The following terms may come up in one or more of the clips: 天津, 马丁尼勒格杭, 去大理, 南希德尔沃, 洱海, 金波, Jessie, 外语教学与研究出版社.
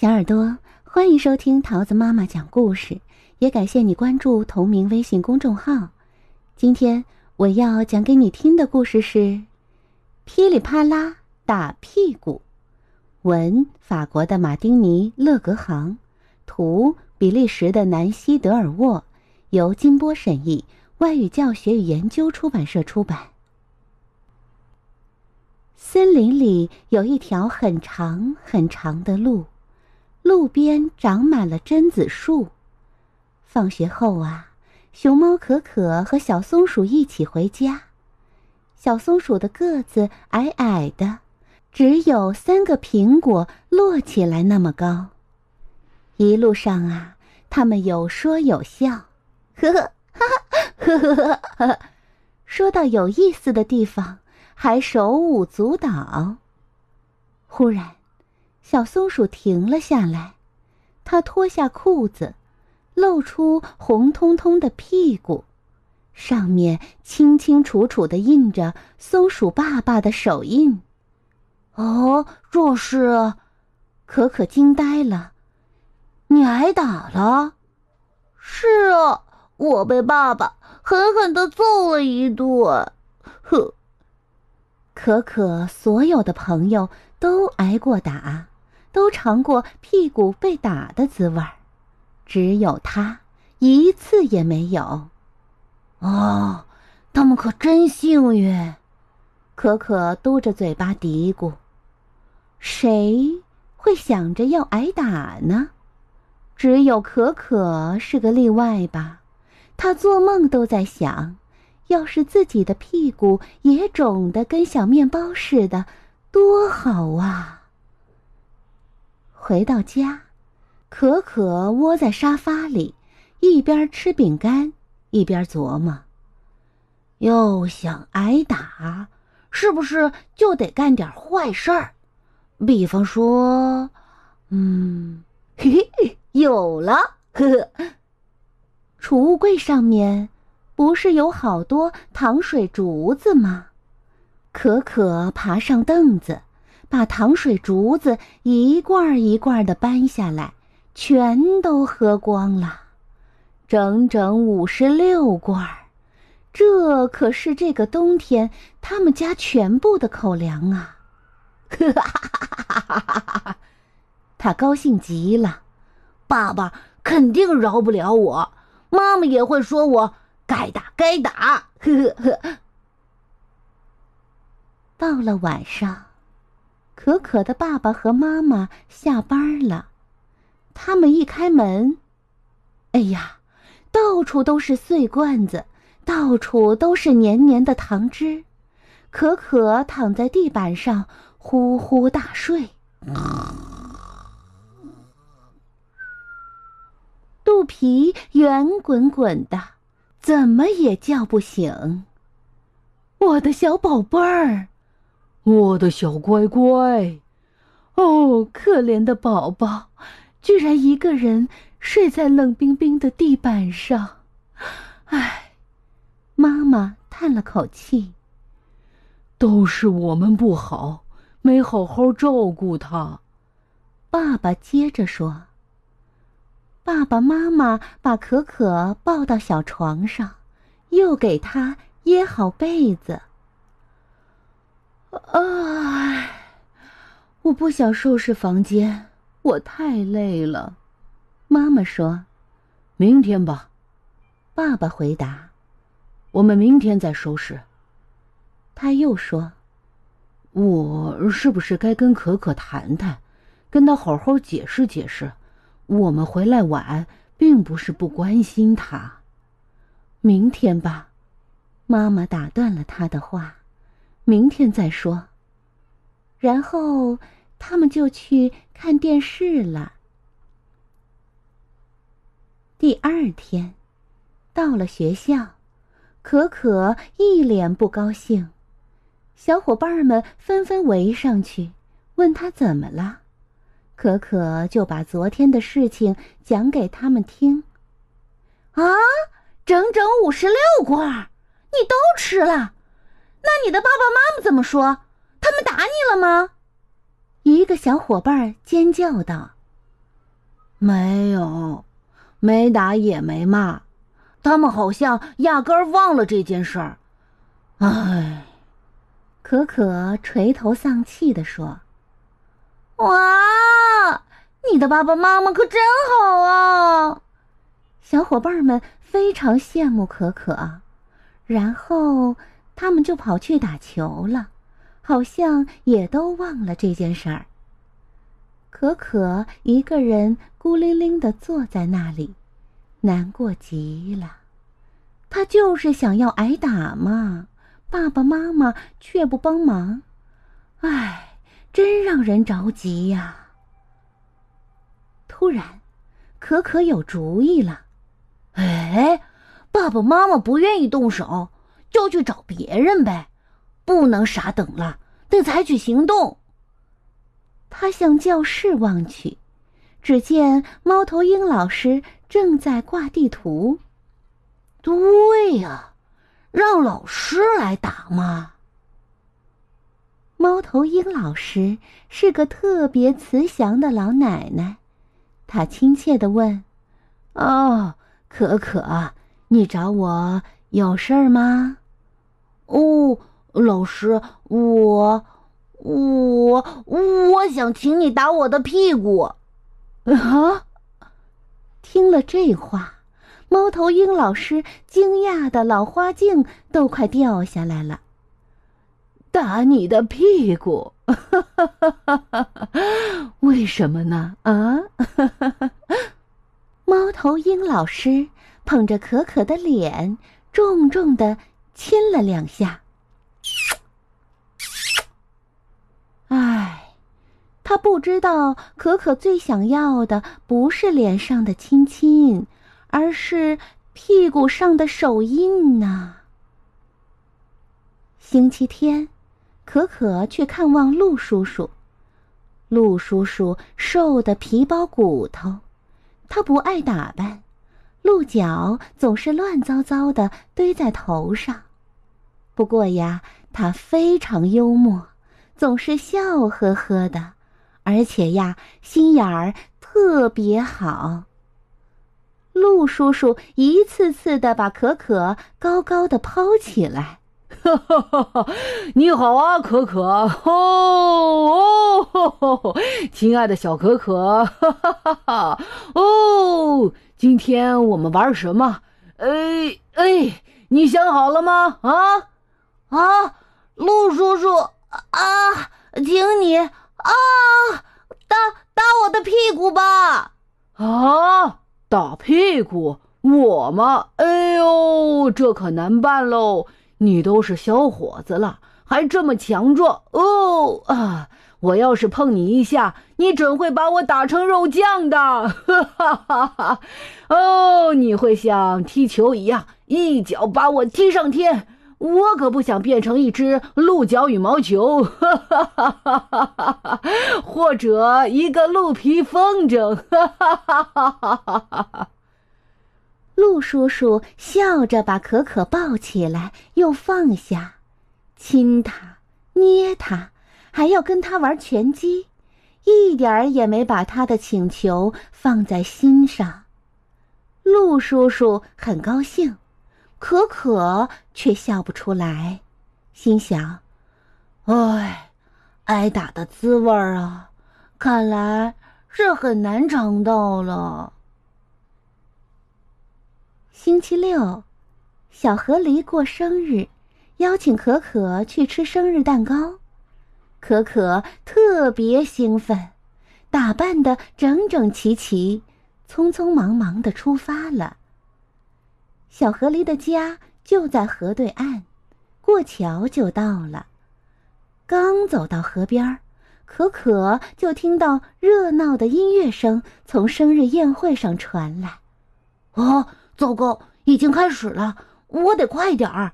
小耳朵，欢迎收听桃子妈妈讲故事，也感谢你关注同名微信公众号。今天我要讲给你听的故事是噼里啪啦打屁股，文法国的马丁尼勒格杭，图比利时的南希德尔沃，由金波审译，外语教学与研究出版社出版。森林里有一条很长很长的路，路边长满了榛子树。放学后啊，熊猫可可和小松鼠一起回家。小松鼠的个子矮矮的，只有3个苹果落起来那么高。一路上啊，他们有说有笑，呵呵呵呵呵呵，说到有意思的地方还手舞足蹈。忽然小松鼠停了下来，它脱下裤子，露出红彤彤的屁股，上面清清楚楚地印着松鼠爸爸的手印。哦，这是？可可惊呆了。你挨打了？是啊，我被爸爸狠狠地揍了一顿。哼。可可所有的朋友都挨过打，都尝过屁股被打的滋味，只有他一次也没有。哦，他们可真幸运。可可嘟着嘴巴嘀咕，谁会想着要挨打呢？只有可可是个例外吧，他做梦都在想，要是自己的屁股也肿得跟小面包似的，多好啊！回到家，可可窝在沙发里，一边吃饼干，一边琢磨。又想挨打，是不是就得干点坏事儿？比方说，嘿嘿，有了，呵呵。储物柜上面不是有好多糖水竹子吗？可可爬上凳子，把糖水竹子一罐一罐地搬下来，全都喝光了，整整56罐。这可是这个冬天他们家全部的口粮啊！哈哈哈哈哈！他高兴极了，爸爸肯定饶不了我，妈妈也会说我该打该打，呵呵呵。到了晚上，可可的爸爸和妈妈下班了。他们一开门，哎呀，到处都是碎罐子，到处都是黏黏的糖汁。可可躺在地板上呼呼大睡，肚皮圆滚滚的，怎么也叫不醒。我的小宝贝儿，我的小乖乖，哦，可怜的宝宝，居然一个人睡在冷冰冰的地板上。唉，妈妈叹了口气，都是我们不好，没好好照顾他。爸爸接着说。爸爸妈妈把可可抱到小床上，又给她掖好被子。唉，我不想收拾房间，我太累了。妈妈说，明天吧。爸爸回答，我们明天再收拾。他又说，我是不是该跟可可谈谈，跟她好好解释解释，我们回来晚并不是不关心他。明天吧，妈妈打断了他的话，明天再说。然后他们就去看电视了。第2天到了学校，可可一脸不高兴，小伙伴们纷纷围上去问他怎么了。可可就把昨天的事情讲给他们听。啊，整整56罐，你都吃了？那你的爸爸妈妈怎么说？他们打你了吗？一个小伙伴尖叫道。没有，没打也没骂，他们好像压根儿忘了这件事儿。唉，可可垂头丧气地说：“哇，你的爸爸妈妈可真好啊！”小伙伴们非常羡慕可可，然后他们就跑去打球了，好像也都忘了这件事儿。可可一个人孤零零地坐在那里，难过极了。他就是想要挨打嘛，爸爸妈妈却不帮忙，唉，真让人着急呀。突然，可可有主意了。哎，爸爸妈妈不愿意动手，就去找别人呗，不能傻等了，得采取行动。他向教室望去，只见猫头鹰老师正在挂地图。对呀，让老师来打嘛。猫头鹰老师是个特别慈祥的老奶奶，她亲切地问：“哦，可可，你找我有事儿吗？”“哦，老师，我想请你打我的屁股。”啊！听了这话，猫头鹰老师惊讶的老花镜都快掉下来了。打你的屁股，为什么呢？啊！猫头鹰老师捧着可可的脸，重重的亲了两下。唉，他不知道可可最想要的不是脸上的亲亲，而是屁股上的手印呢。星期天，可可去看望陆叔叔。陆叔叔瘦得皮包骨头，他不爱打扮，鹿角总是乱糟糟的堆在头上。不过呀，他非常幽默，总是笑呵呵的，而且呀，心眼儿特别好。陆叔叔一次次地把可可高高地抛起来。你好啊，可可。哦，亲爱的小可可。哦，今天我们玩什么？哎，你想好了吗？啊，陆叔叔。啊，请你啊，打我的屁股吧！啊，打屁股我吗？哎呦，这可难办喽！你都是小伙子了，还这么强壮哦啊！我要是碰你一下，你准会把我打成肉酱的！哈哈哈哈！哦，你会像踢球一样，一脚把我踢上天。我可不想变成一只鹿角羽毛球，哈哈哈哈哈，或者一个鹿皮风筝，哈哈哈哈哈。鹿叔叔笑着把可可抱起来又放下，亲他，捏他，还要跟他玩拳击，一点儿也没把他的请求放在心上。鹿叔叔很高兴，可可却笑不出来，心想：“哎，挨打的滋味啊，看来是很难尝到了。”星期六，小河狸过生日，邀请可可去吃生日蛋糕。可可特别兴奋，打扮得整整齐齐，匆匆忙忙地出发了。小河狸的家就在河对岸，过桥就到了。刚走到河边，可可就听到热闹的音乐声从生日宴会上传来。哦，糟糕，已经开始了，我得快点儿！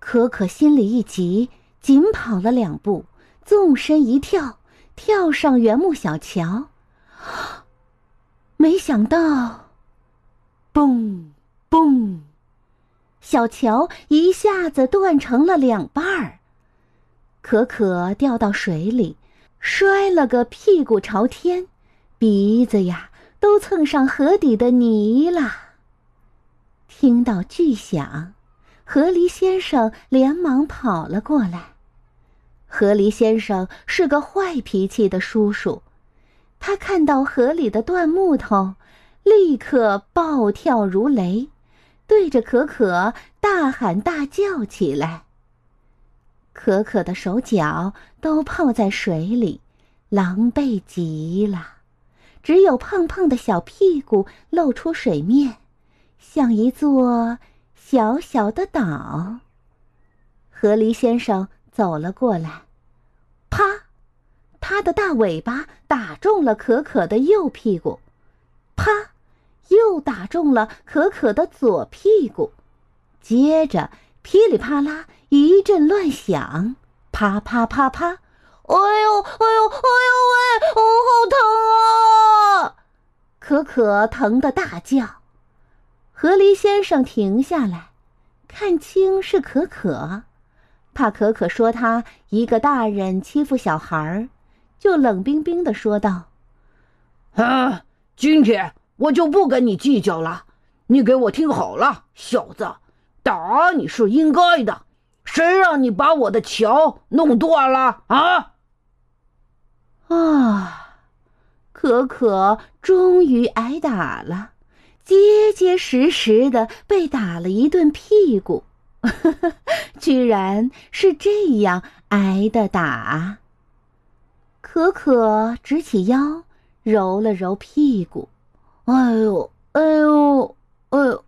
可可心里一急，紧跑了两步，纵身一跳，跳上原木小桥。没想到，嘣！嘣！小桥一下子断成了两半儿，可可掉到水里，摔了个屁股朝天，鼻子呀都蹭上河底的泥了。听到巨响，河狸先生连忙跑了过来。河狸先生是个坏脾气的叔叔，他看到河里的断木头，立刻暴跳如雷，对着可可大喊大叫起来。可可的手脚都泡在水里，狼狈极了，只有胖胖的小屁股露出水面，像一座小小的岛。河狸先生走了过来，啪！他的大尾巴打中了可可的右屁股，啪！又打中了可可的左屁股，接着噼里啪啦一阵乱响，啪啪啪啪，哎呦哎呦哎呦喂，哦，好疼啊！可可疼得大叫。河狸先生停下来，看清是可可，怕可可说他一个大人欺负小孩，就冷冰冰地说道：“啊，今天我就不跟你计较了，你给我听好了，小子，打你是应该的，谁让你把我的桥弄断了啊？”啊，可可终于挨打了，结结实实的被打了一顿屁股，居然是这样挨的打。可可直起腰，揉了揉屁股，哎呦，哎呦，哎呦，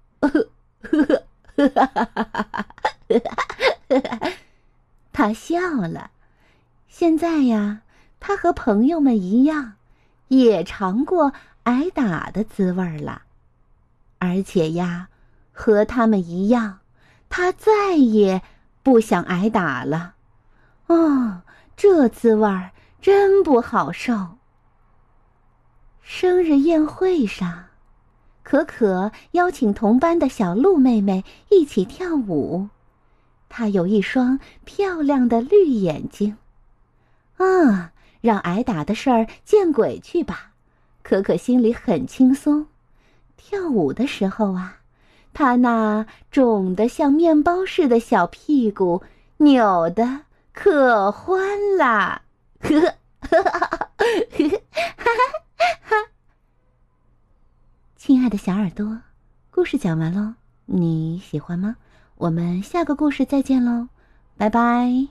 他笑了。现在呀，他和朋友们一样，也尝过挨打的滋味了。而且呀，和他们一样，他再也不想挨打了。哦，这滋味儿真不好受。生日宴会上，可可邀请同班的小鹿妹妹一起跳舞。她有一双漂亮的绿眼睛。啊，让挨打的事儿见鬼去吧！可可心里很轻松。跳舞的时候啊，她那肿得像面包似的小屁股扭得可欢啦！呵呵呵呵呵呵。亲爱的小耳朵，故事讲完喽，你喜欢吗？我们下个故事再见喽，拜拜。